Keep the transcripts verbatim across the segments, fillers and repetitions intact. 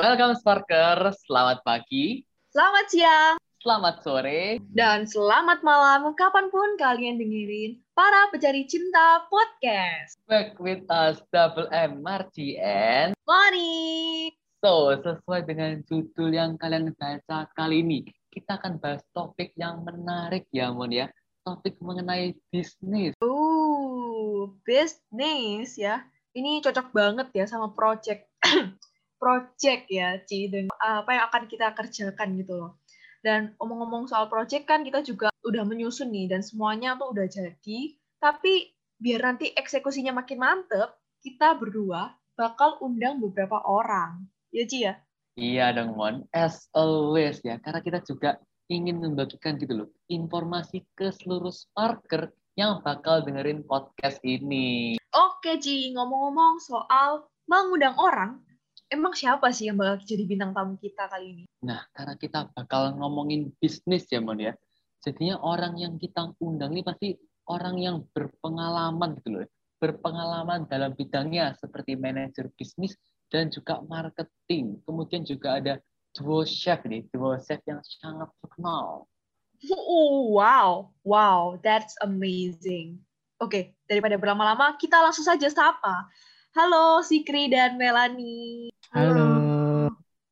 Welcome Sparker, selamat pagi, selamat siang, selamat sore, dan selamat malam kapanpun kalian dengerin Para Pencari Cinta Podcast. Back with us, Double M, Marci, and Moni. So, sesuai dengan judul yang kalian baca kali ini, kita akan bahas topik yang menarik ya, Mon ya. Topik mengenai bisnis. Uh, bisnis ya. Ini cocok banget ya sama project. Project ya, Ci, dan apa yang akan kita kerjakan gitu loh. Dan omong-omong soal project kan kita juga udah menyusun nih, dan semuanya tuh udah jadi. Tapi biar nanti eksekusinya makin mantep, kita berdua bakal undang beberapa orang. Ya, Ci ya? Iya dong, Mon. As always ya, karena kita juga ingin membagikan gitu loh, informasi ke seluruh Sparker yang bakal dengerin podcast ini. Oke, Ci. Ngomong-ngomong soal mengundang orang, emang siapa sih yang bakal jadi bintang tamu kita kali ini? Nah, karena kita bakal ngomongin bisnis ya, Mon ya. Jadinya orang yang kita undang ini pasti orang yang berpengalaman gitu loh. Berpengalaman dalam bidangnya seperti manajer bisnis dan juga marketing. Kemudian juga ada duo chef nih, duo chef yang sangat terkenal. Oh, wow, wow, that's amazing. Oke, okay, daripada berlama-lama, kita langsung saja sapa. Halo, Zikri dan Melanie. Halo.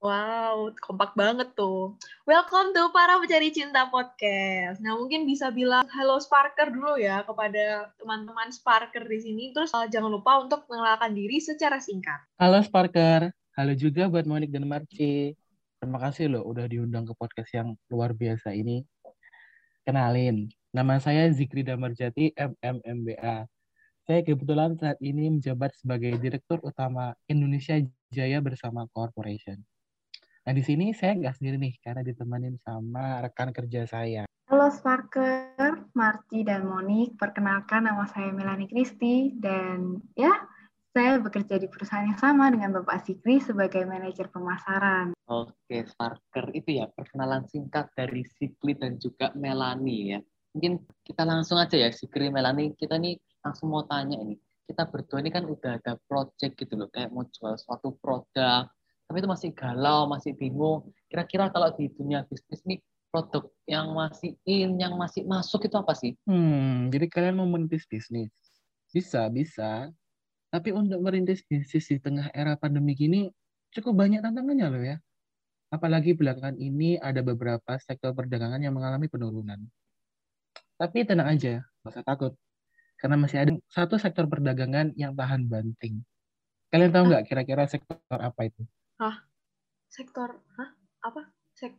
Wow, kompak banget tuh. Welcome to Para Pencari Cinta Podcast. Nah, mungkin bisa bilang halo Sparker dulu ya kepada teman-teman Sparker di sini. Terus jangan lupa untuk mengenalkan diri secara singkat. Halo Sparker. Halo juga buat Monik dan Marci. Terima kasih loh udah diundang ke podcast yang luar biasa ini. Kenalin, nama saya Zikri Damarjati, M M M B A. Saya kebetulan saat ini menjabat sebagai Direktur Utama Indonesia Jaya bersama Corporation. Nah, di sini saya nggak sendiri nih, karena ditemanin sama rekan kerja saya. Halo Sparker, Marci dan Monik. Perkenalkan, nama saya Melanie Christie. Dan ya, saya bekerja di perusahaan yang sama dengan Bapak Zikri sebagai manajer pemasaran. Oke, Sparker. Itu ya perkenalan singkat dari Zikri dan juga Melanie ya. Mungkin kita langsung aja ya, Zikri, Melanie. Kita nih langsung mau tanya ini, kita berdua ini kan udah ada project gitu loh, kayak mau jual suatu produk, tapi itu masih galau, masih bingung. Kira-kira kalau di dunia bisnis ini, produk yang masih in, yang masih masuk itu apa sih? Hmm, jadi kalian mau merintis bisnis? Bisa, bisa. Tapi untuk merintis bisnis di tengah era pandemi ini, cukup banyak tantangannya loh ya. Apalagi belakangan ini ada beberapa sektor perdagangan yang mengalami penurunan. Tapi tenang aja, nggak usah takut. Karena masih ada satu sektor perdagangan yang tahan banting. Kalian tahu nggak kira-kira sektor apa itu? Hah? Sektor? Hah? Apa? Sek?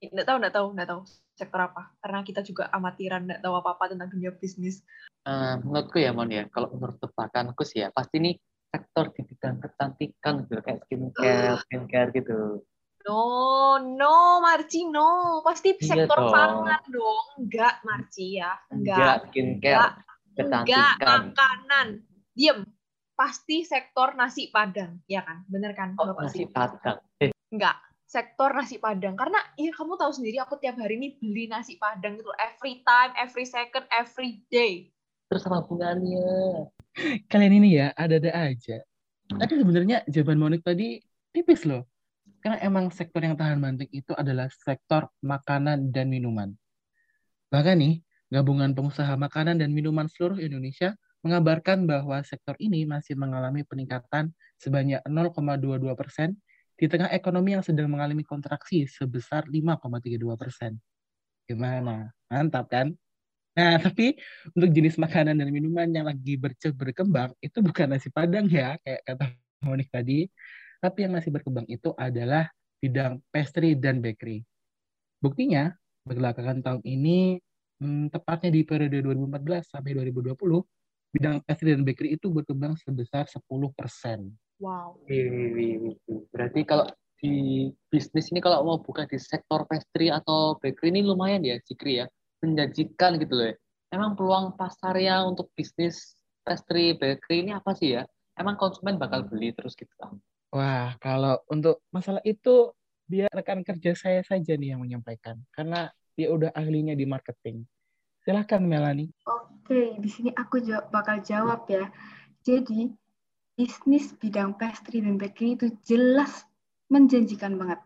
Nggak tahu, nggak tahu, nggak tahu sektor apa. Karena kita juga amatiran, nggak tahu apa-apa tentang dunia bisnis. Uh, menurutku ya, Mon ya. Kalau menurut tebakanku sih ya, pasti nih sektor di bidang kecantikan gitu, kayak skincare, uh. skincare gitu. No, no, Marci, no. Pasti sektor iya pangan dong. Enggak, Marci ya. Enggak, skincare. Enggak. Enggak, makanan. Diem. Pasti sektor nasi Padang. Ya kan? Bener kan? Oh, nasi Padang. Enggak. Sektor nasi Padang. Karena ya kamu tahu sendiri, aku tiap hari ini beli nasi Padang gitu. Every time, every second, every day. Terus apa hubungannya? Kalian ini ya, ada-ada aja. Tapi sebenarnya jawaban Monik tadi tipis loh. Karena emang sektor yang tahan banting itu adalah sektor makanan dan minuman. Bahkan nih, Gabungan Pengusaha Makanan dan Minuman Seluruh Indonesia mengabarkan bahwa sektor ini masih mengalami peningkatan sebanyak nol koma dua puluh dua persen di tengah ekonomi yang sedang mengalami kontraksi sebesar lima koma tiga puluh dua persen. Gimana? Mantap kan? Nah, tapi untuk jenis makanan dan minuman yang lagi berkembang itu bukan nasi Padang ya, kayak kata Monik tadi. Tapi yang masih berkembang itu adalah bidang pastry dan bakery. Buktinya, belakangan tahun ini, tepatnya di periode dua ribu empat belas sampai dua ribu dua puluh, bidang pastry dan bakery itu berkembang sebesar sepuluh persen. Wow. Berarti kalau di bisnis ini, kalau mau buka di sektor pastry atau bakery ini lumayan ya, Zikri ya, menjanjikan gitu loh ya. Emang peluang pasarnya untuk bisnis pastry, bakery ini apa sih ya? Emang konsumen bakal beli terus gitu kan? Wah, kalau untuk masalah itu, biar rekan kerja saya saja nih yang menyampaikan. Karena dia udah ahlinya di marketing. Silakan Melanie. Oke, di sini aku jawab, bakal jawab ya. Jadi bisnis bidang pastry dan bakery itu jelas menjanjikan banget.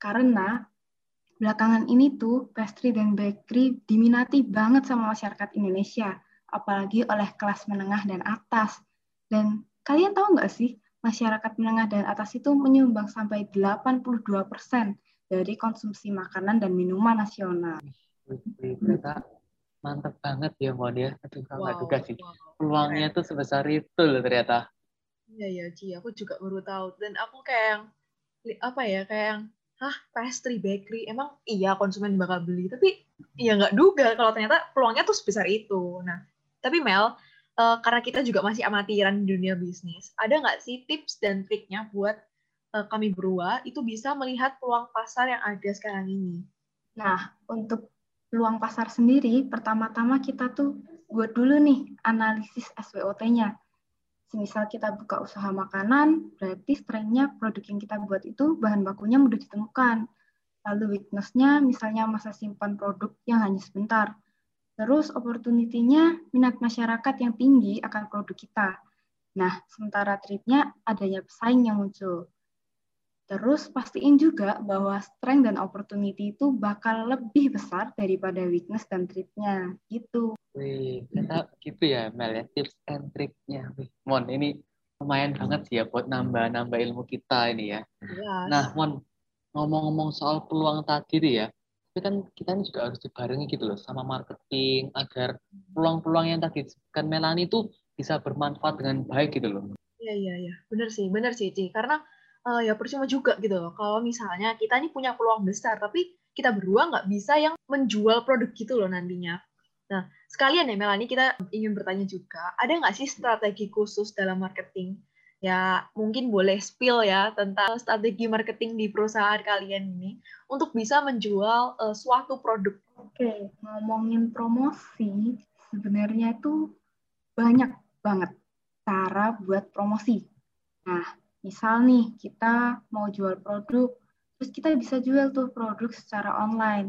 Karena belakangan ini tuh pastry dan bakery diminati banget sama masyarakat Indonesia, apalagi oleh kelas menengah dan atas. Dan kalian tahu nggak sih, masyarakat menengah dan atas itu menyumbang sampai delapan puluh dua persen dari konsumsi makanan dan minuman nasional. Ternyata mantap banget ya, Mon ya. Aduh, wow, nggak duga sih. Wow. Peluangnya tuh sebesar itu loh ternyata. Iya, ya, Ci. Aku juga baru tahu. Dan aku kayak yang, apa ya, kayak yang, hah, pastry, bakery, emang iya konsumen bakal beli. Tapi ya nggak duga kalau ternyata peluangnya tuh sebesar itu. Nah, tapi Mel, uh, karena kita juga masih amatiran di dunia bisnis, ada nggak sih tips dan triknya buat uh, kami berdua itu bisa melihat peluang pasar yang ada sekarang ini? Nah, untuk peluang pasar sendiri, pertama-tama kita tuh buat dulu nih analisis S W O T-nya. Misal kita buka usaha makanan, berarti strength-nya produk yang kita buat itu bahan bakunya mudah ditemukan. Lalu weakness-nya misalnya masa simpan produk yang hanya sebentar. Terus opportunity-nya minat masyarakat yang tinggi akan produk kita. Nah, sementara triknya adanya pesaing yang muncul. Terus pastiin juga bahwa strength dan opportunity itu bakal lebih besar daripada weakness dan triknya. Gitu. Wih, ternyata gitu ya Mel ya, tips and triknya. Wih, Mon, ini lumayan banget sih ya buat nambah-nambah ilmu kita ini ya. Yes. Nah, Mon, ngomong-ngomong soal peluang tadi nih ya, tapi kan kita ini juga harus dibarengi gitu loh sama marketing agar peluang-peluang yang tadi kan Melanie itu bisa bermanfaat dengan baik gitu loh. Iya, iya, iya. Benar sih, benar sih, Ci. Karena uh, ya percuma juga gitu loh, kalau misalnya kita ini punya peluang besar, tapi kita berdua nggak bisa yang menjual produk gitu loh nantinya. Nah, sekalian ya Melanie, kita ingin bertanya juga, ada nggak sih strategi khusus dalam marketing? Ya, mungkin boleh spill ya tentang strategi marketing di perusahaan kalian ini untuk bisa menjual uh, suatu produk. Oke, ngomongin promosi, sebenarnya itu banyak banget cara buat promosi. Nah, misal nih, kita mau jual produk, terus kita bisa jual tuh produk secara online.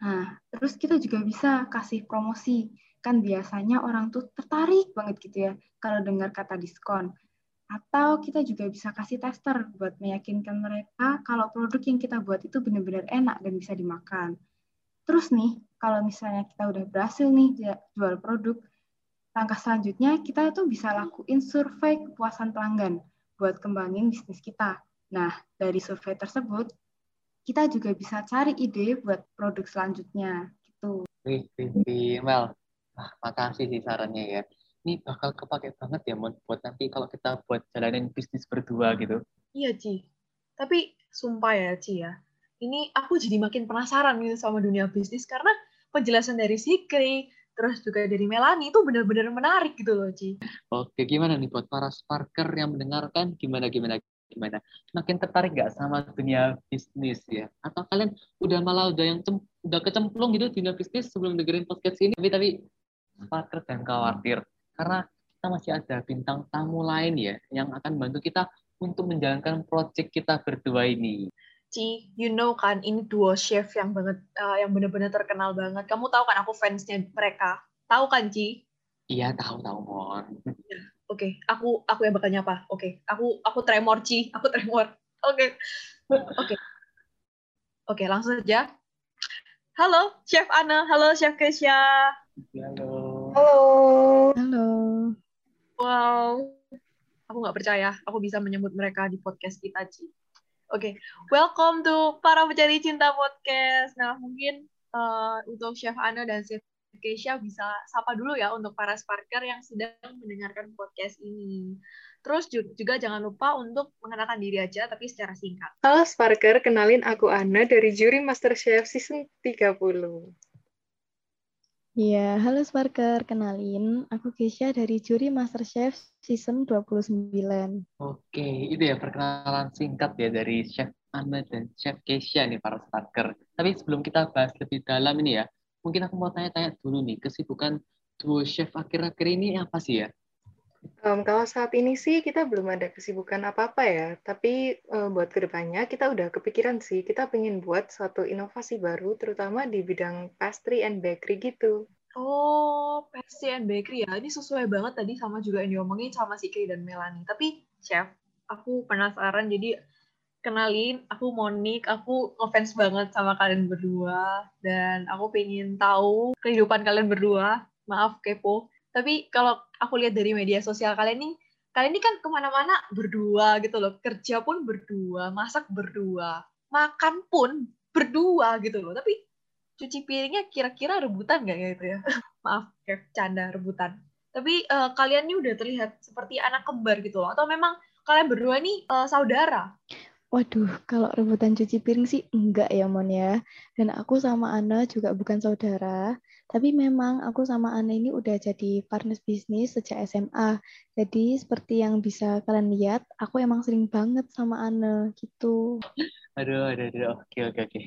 Nah, terus kita juga bisa kasih promosi. Kan biasanya orang tuh tertarik banget gitu ya kalau dengar kata diskon. Atau kita juga bisa kasih tester buat meyakinkan mereka kalau produk yang kita buat itu benar-benar enak dan bisa dimakan. Terus nih, kalau misalnya kita udah berhasil nih jual produk, langkah selanjutnya kita tuh bisa lakuin survei kepuasan pelanggan buat kembangin bisnis kita. Nah, dari survei tersebut, kita juga bisa cari ide buat produk selanjutnya gitu. Wih, wih, wih, Mel. Ah, makasih sih sarannya ya. Ini bakal kepake banget ya Mon, buat nanti kalau kita buat jalanin bisnis berdua gitu. Iya, Ci. Tapi sumpah ya, Ci ya. Ini aku jadi makin penasaran gitu sama dunia bisnis karena penjelasan dari Zikri, terus juga dari Melanie itu benar-benar menarik gitu loh, Ci. Oke, gimana nih buat para sparker yang mendengarkan? Gimana gimana? Gimana? Makin tertarik nggak sama dunia bisnis ya? Atau kalian udah malah udah yang cem, udah kecemplung gitu dunia bisnis sebelum dengerin podcast ini? Tapi tapi sparker dan khawatir karena kita masih ada bintang tamu lain ya yang akan bantu kita untuk menjalankan project kita berdua ini. Ci, you know kan ini duo chef yang banget uh, yang benar-benar terkenal banget. Kamu tahu kan aku fansnya mereka. Tahu kan, Ci? Iya, tahu tahu, Mon. Oke, okay, aku aku yang bakal nyapa. Oke, okay, aku aku tremor, Ci. Aku tremor. Oke. Okay. Oke. Okay. Oke, okay, langsung saja. Halo, Chef Anna. Halo, Chef Keisha. Halo. Halo. Halo. Wow. Aku nggak percaya aku bisa menyebut mereka di podcast kita, Ci. Oke, okay. Welcome to Para Pencari Cinta Podcast. Nah, mungkin uh, untuk Chef Anna dan Chef Keisha bisa sapa dulu ya untuk para sparker yang sedang mendengarkan podcast ini. Terus juga jangan lupa untuk mengenalkan diri aja tapi secara singkat. Halo sparker, kenalin aku Anna dari juri Master Chef season tiga puluh. Iya, halo sparker, kenalin aku Keisha dari juri Master Chef season dua puluh sembilan. Oke, itu ya perkenalan singkat ya dari Chef Anna dan Chef Keisha nih para sparker. Tapi sebelum kita bahas lebih dalam ini ya, mungkin aku mau tanya-tanya dulu nih, kesibukan duo chef akhir-akhir ini apa sih ya? Um, kalau saat ini sih kita belum ada kesibukan apa-apa ya, tapi uh, buat kedepannya kita udah kepikiran sih, kita pengen buat suatu inovasi baru, terutama di bidang pastry and bakery gitu. Oh, pastry and bakery ya, ini sesuai banget tadi sama juga yang diomongin sama Zikri dan Melanie. Tapi, Chef, aku penasaran, jadi kenalin, aku Monik, aku ngefans banget sama kalian berdua, dan aku pengen tahu kehidupan kalian berdua, maaf kepo, tapi kalau aku lihat dari media sosial kalian nih, kalian ini kan kemana-mana berdua gitu loh, kerja pun berdua, masak berdua, makan pun berdua gitu loh, tapi cuci piringnya kira-kira rebutan nggak ya itu ya? Maaf, kayak canda, rebutan. Tapi uh, kalian ini udah terlihat seperti anak kembar gitu loh, atau memang kalian berdua ini uh, saudara? Waduh, kalau rebutan cuci piring sih enggak ya, Mon ya. Dan aku sama Anna juga bukan saudara. Tapi memang aku sama Anna ini udah jadi partner bisnis sejak S M A. Jadi seperti yang bisa kalian lihat, aku emang sering banget sama Anna gitu. Aduh, aduh, aduh. Oke, oke, oke.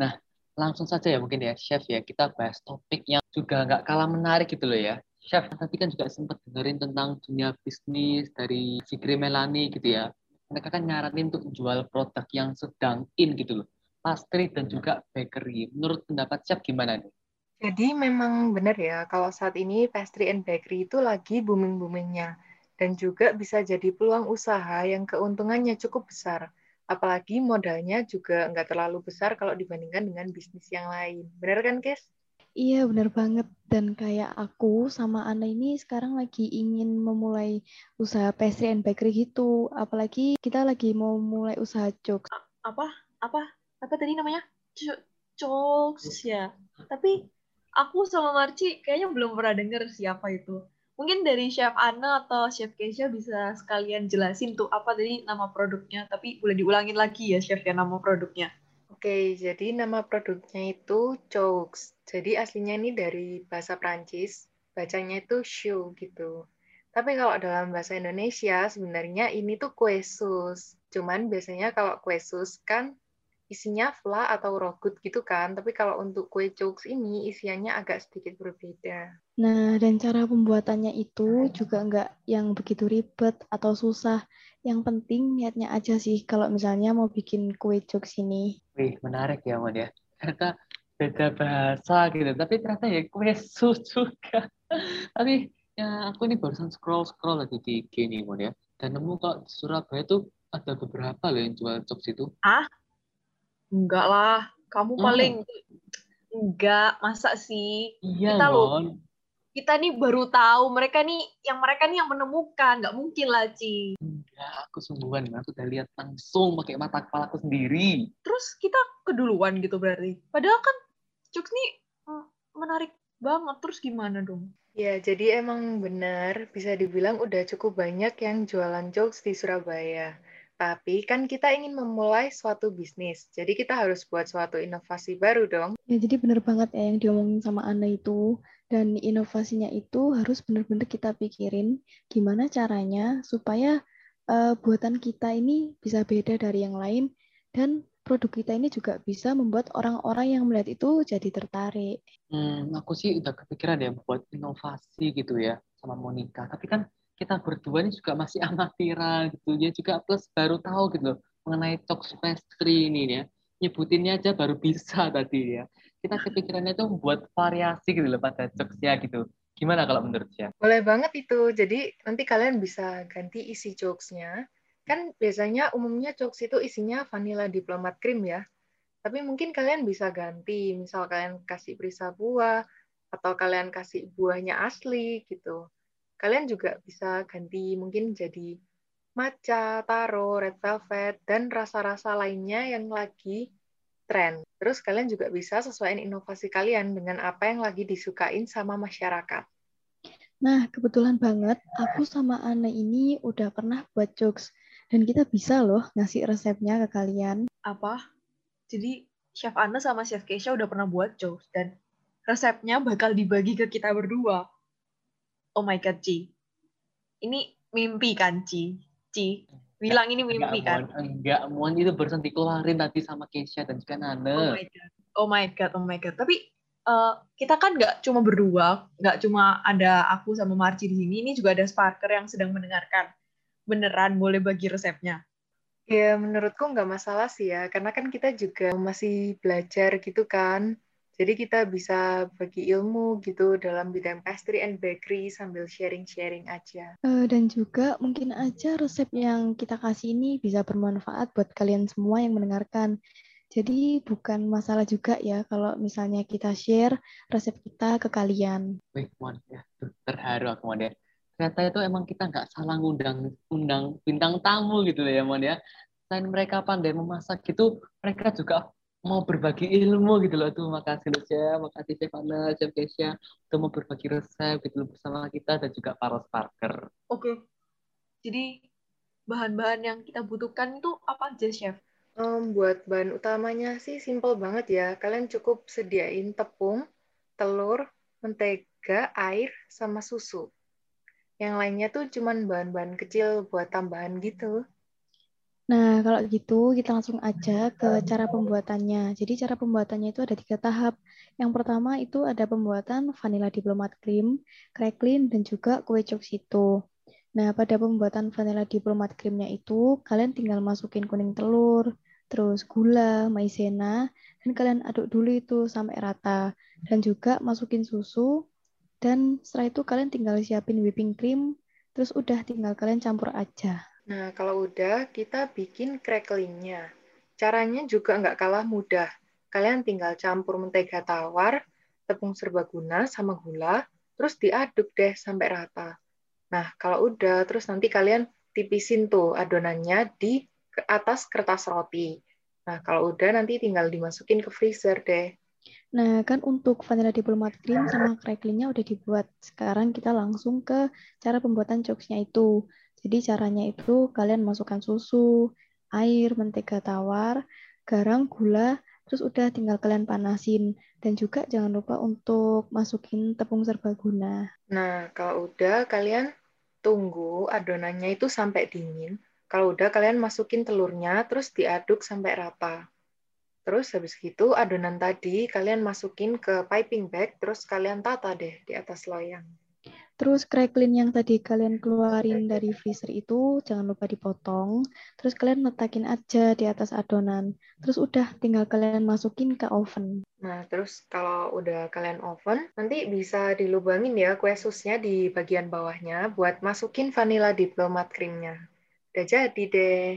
Nah, langsung saja ya mungkin ya, Chef ya. Kita bahas topik yang juga nggak kalah menarik gitu loh ya. Chef, tadi kan juga sempat dengerin tentang dunia bisnis dari Zikri Melanie gitu ya. Mereka kan nyaranin untuk jual produk yang sedang in gitu loh. Pastry dan juga bakery. Menurut pendapat Chef gimana nih? Jadi memang benar ya, kalau saat ini pastry and bakery itu lagi booming-boomingnya. Dan juga bisa jadi peluang usaha yang keuntungannya cukup besar. Apalagi modalnya juga nggak terlalu besar kalau dibandingkan dengan bisnis yang lain. Benar kan, Kes? Iya, benar banget. Dan kayak aku sama Anna ini sekarang lagi ingin memulai usaha pastry and bakery gitu. Apalagi kita lagi mau mulai usaha jokes. Apa? Apa? Apa tadi namanya? Jokes ya. Tapi aku sama Marci kayaknya belum pernah dengar siapa itu. Mungkin dari Chef Anna atau Chef Keisha bisa sekalian jelasin tuh apa tadi nama produknya. Tapi boleh diulangin lagi ya, Chef, ya nama produknya. Oke, jadi nama produknya itu Chokes. Jadi aslinya ini dari bahasa Prancis, bacanya itu choux gitu. Tapi kalau dalam bahasa Indonesia sebenarnya ini tuh kue sus. Cuman biasanya kalau kue sus kan isinya fla atau rogut gitu kan. Tapi kalau untuk kue Chokes ini isiannya agak sedikit berbeda. Nah, dan cara pembuatannya itu juga nggak yang begitu ribet atau susah. Yang penting niatnya aja sih kalau misalnya mau bikin kue jokes ini. Wih, menarik ya, Mon ya. Ternyata beda bahasa gitu, tapi ternyata ya kue sus juga. Tapi ya, aku ini barusan scroll-scroll lagi di I G nih, Mon ya. Dan nemu kalau di Surabaya tuh ada beberapa loh yang jual jokes itu. Ah? Enggak lah. Kamu paling... Hmm. Enggak, masa sih? Iya, kita Mon. Loh. Kita nih baru tahu, mereka nih yang mereka nih yang menemukan, nggak mungkin lah, Ci. Enggak, aku sungguhan, aku udah lihat langsung pakai mata kepala aku sendiri. Terus kita keduluan gitu berarti. Padahal kan Jux nih menarik banget, terus gimana dong? Ya, jadi emang benar bisa dibilang udah cukup banyak yang jualan Jux di Surabaya. Tapi kan kita ingin memulai suatu bisnis, jadi kita harus buat suatu inovasi baru dong. Ya, jadi benar banget ya yang diomongin sama Anna itu. Dan inovasinya itu harus benar-benar kita pikirin gimana caranya supaya uh, buatan kita ini bisa beda dari yang lain. Dan produk kita ini juga bisa membuat orang-orang yang melihat itu jadi tertarik. Hmm, aku sih udah kepikiran ya buat inovasi gitu ya sama Monika. Tapi kan kita berdua ini juga masih amatiran gitu ya, juga plus baru tahu gitu mengenai Chokes pastry ini ya, nyebutinnya aja baru bisa tadi ya. Kita kepikirannya itu membuat variasi gitu loh pada Chokes ya gitu. Gimana kalau menurut Cia? Boleh banget itu. Jadi nanti kalian bisa ganti isi Chokesnya. Kan biasanya umumnya Chokes itu isinya vanilla diplomat cream ya. Tapi mungkin kalian bisa ganti, misal kalian kasih perisa buah atau kalian kasih buahnya asli gitu. Kalian juga bisa ganti mungkin jadi matcha, taro, red velvet, dan rasa-rasa lainnya yang lagi tren. Terus kalian juga bisa sesuaikan inovasi kalian dengan apa yang lagi disukain sama masyarakat. Nah, kebetulan banget aku sama Anna ini udah pernah buat jokes. Dan kita bisa loh ngasih resepnya ke kalian. Apa? Jadi Chef Anna sama Chef Keisha udah pernah buat jokes dan resepnya bakal dibagi ke kita berdua. Oh my God, Ci. Ini mimpi kan, Ci? Ci, bilang ini mimpi kan? Enggak, Mon. Itu barusan dikeluarin tadi sama Keisha dan juga Nana. Oh my God, oh my God, oh my God. Tapi uh, kita kan nggak cuma berdua, nggak cuma ada aku sama Marci di sini, ini juga ada Sparker yang sedang mendengarkan. Beneran boleh bagi resepnya? Ya, menurutku nggak masalah sih ya, karena kan kita juga masih belajar gitu kan. Jadi kita bisa bagi ilmu gitu dalam bidang pastry and bakery sambil sharing-sharing aja. Uh, dan juga mungkin aja resep yang kita kasih ini bisa bermanfaat buat kalian semua yang mendengarkan. Jadi bukan masalah juga ya kalau misalnya kita share resep kita ke kalian. Wih, ya, terharu aku, Mon, ya. Ternyata itu emang kita nggak salah ngundang undang bintang tamu gitu ya, Mon, ya. Selain mereka pandai memasak gitu, mereka juga mau berbagi ilmu gitu loh. Tuh, makasih loh, Chef. Makasih Chef Anna, Chef Keisha. Itu mau berbagi resep gitu loh bersama kita dan juga para sparker. Oke. Okay. Jadi bahan-bahan yang kita butuhkan itu apa aja, Chef? Um, buat bahan utamanya sih simple banget ya. Kalian cukup sediain tepung, telur, mentega, air, sama susu. Yang lainnya tuh cuman bahan-bahan kecil buat tambahan gitu. Nah, kalau gitu kita langsung aja ke cara pembuatannya. Jadi cara pembuatannya itu ada tiga tahap. Yang pertama itu ada pembuatan vanilla diplomat cream, cracklin, dan juga kue chokcito. Nah, pada pembuatan vanilla diplomat creamnya itu, kalian tinggal masukin kuning telur, terus gula, maizena, dan kalian aduk dulu itu sampai rata. Dan juga masukin susu, dan setelah itu kalian tinggal siapin whipping cream, terus udah tinggal kalian campur aja. Nah, kalau udah, kita bikin cracklingnya. Caranya juga nggak kalah mudah. Kalian tinggal campur mentega tawar, tepung serbaguna, sama gula, terus diaduk deh sampai rata. Nah, kalau udah, terus nanti kalian tipisin tuh adonannya di atas kertas roti. Nah, kalau udah nanti tinggal dimasukin ke freezer deh. Nah, kan untuk vanilla diplomat cream sama cracklingnya udah dibuat. Sekarang kita langsung ke cara pembuatan chokesnya itu. Jadi caranya itu kalian masukkan susu, air, mentega tawar, garam, gula, terus udah tinggal kalian panasin. Dan juga jangan lupa untuk masukin tepung serbaguna. Nah, kalau udah kalian tunggu adonannya itu sampai dingin. Kalau udah kalian masukin telurnya, terus diaduk sampai rata. Terus habis itu adonan tadi kalian masukin ke piping bag, terus kalian tata deh di atas loyang. Terus cracklin yang tadi kalian keluarin dari freezer itu jangan lupa dipotong. Terus kalian letakin aja di atas adonan. Terus udah tinggal kalian masukin ke oven. Nah, terus kalau udah kalian oven, nanti bisa dilubangin ya kue susnya di bagian bawahnya buat masukin vanilla diplomat creamnya. Udah jadi deh.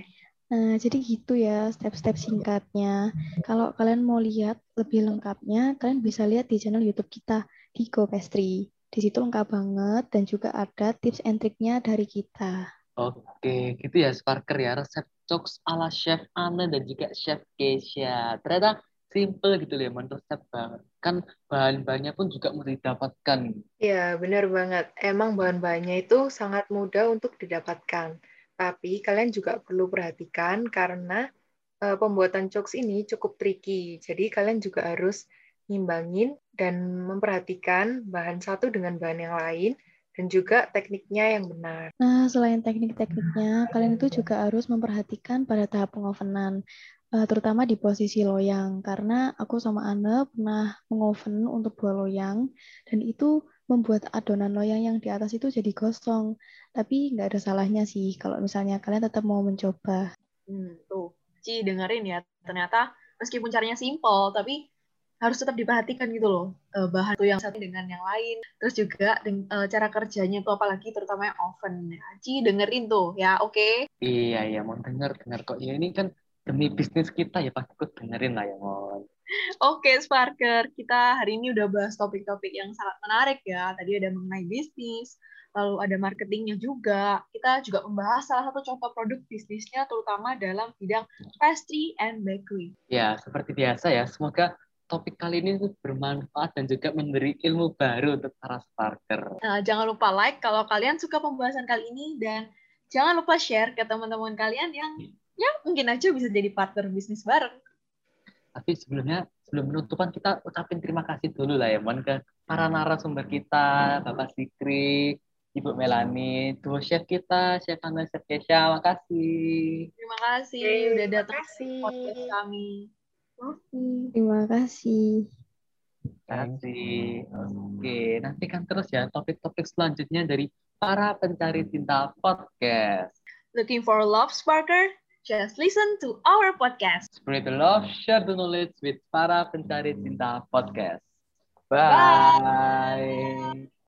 Nah, jadi gitu ya step-step singkatnya. Kalau kalian mau lihat lebih lengkapnya, kalian bisa lihat di channel YouTube kita di GoPastry. Di situ lengkap banget dan juga ada tips and triknya dari kita. Oke, gitu ya Sparker ya. Resep chokes ala Chef Anna dan juga Chef Keisha. Ternyata simple gitu ya, resep banget. Kan bahan-bahannya pun juga mudah didapatkan. Iya, benar banget. Emang bahan-bahannya itu sangat mudah untuk didapatkan. Tapi kalian juga perlu perhatikan karena e, pembuatan chokes ini cukup tricky. Jadi kalian juga harus ngimbangin dan memperhatikan bahan satu dengan bahan yang lain dan juga tekniknya yang benar. Nah, selain teknik-tekniknya, kalian itu juga harus memperhatikan pada tahap pengovenan, terutama di posisi loyang. Karena aku sama Anna pernah mengoven untuk dua loyang, dan itu membuat adonan loyang yang di atas itu jadi gosong. Tapi nggak ada salahnya sih kalau misalnya kalian tetap mau mencoba. Hmm, tuh, Ci dengerin ya, ternyata meskipun caranya simple, tapi harus tetap diperhatikan gitu loh, bahan itu yang satu dengan yang lain. Terus juga cara kerjanya itu apalagi terutama yang oven. Ci dengerin tuh ya, oke? Okay? Iya, iya, mau denger, denger kok. Ya ini kan demi bisnis kita ya, pasti ikut dengerin lah ya, Mon. Oke, okay, Sparker. Kita hari ini udah bahas topik-topik yang sangat menarik ya. Tadi ada mengenai bisnis, lalu ada marketingnya juga. Kita juga membahas salah satu contoh produk bisnisnya, terutama dalam bidang pastry and bakery. Ya, seperti biasa ya. Semoga topik kali ini bermanfaat dan juga memberi ilmu baru untuk para Sparker. Nah, jangan lupa like kalau kalian suka pembahasan kali ini dan jangan lupa share ke teman-teman kalian yang ya mungkin aja bisa jadi partner bisnis bareng. Tapi sebelumnya, sebelum penutupan kita ucapin terima kasih dulu lah ya, Mon, ke para narasumber kita, Bapak Zikri, Ibu Melanie, dua chef kita, Chef Anna, Chef Keisha. Makasih. Terima kasih hey, udah datang ke podcast kami. Terima kasih. Terima kasih. Oke, nantikan terus ya topik-topik selanjutnya dari Para Pencari Cinta Podcast. Looking for love, Sparker? Just listen to our podcast. Spread the love, share the knowledge with Para Pencari Cinta Podcast. Bye. Bye.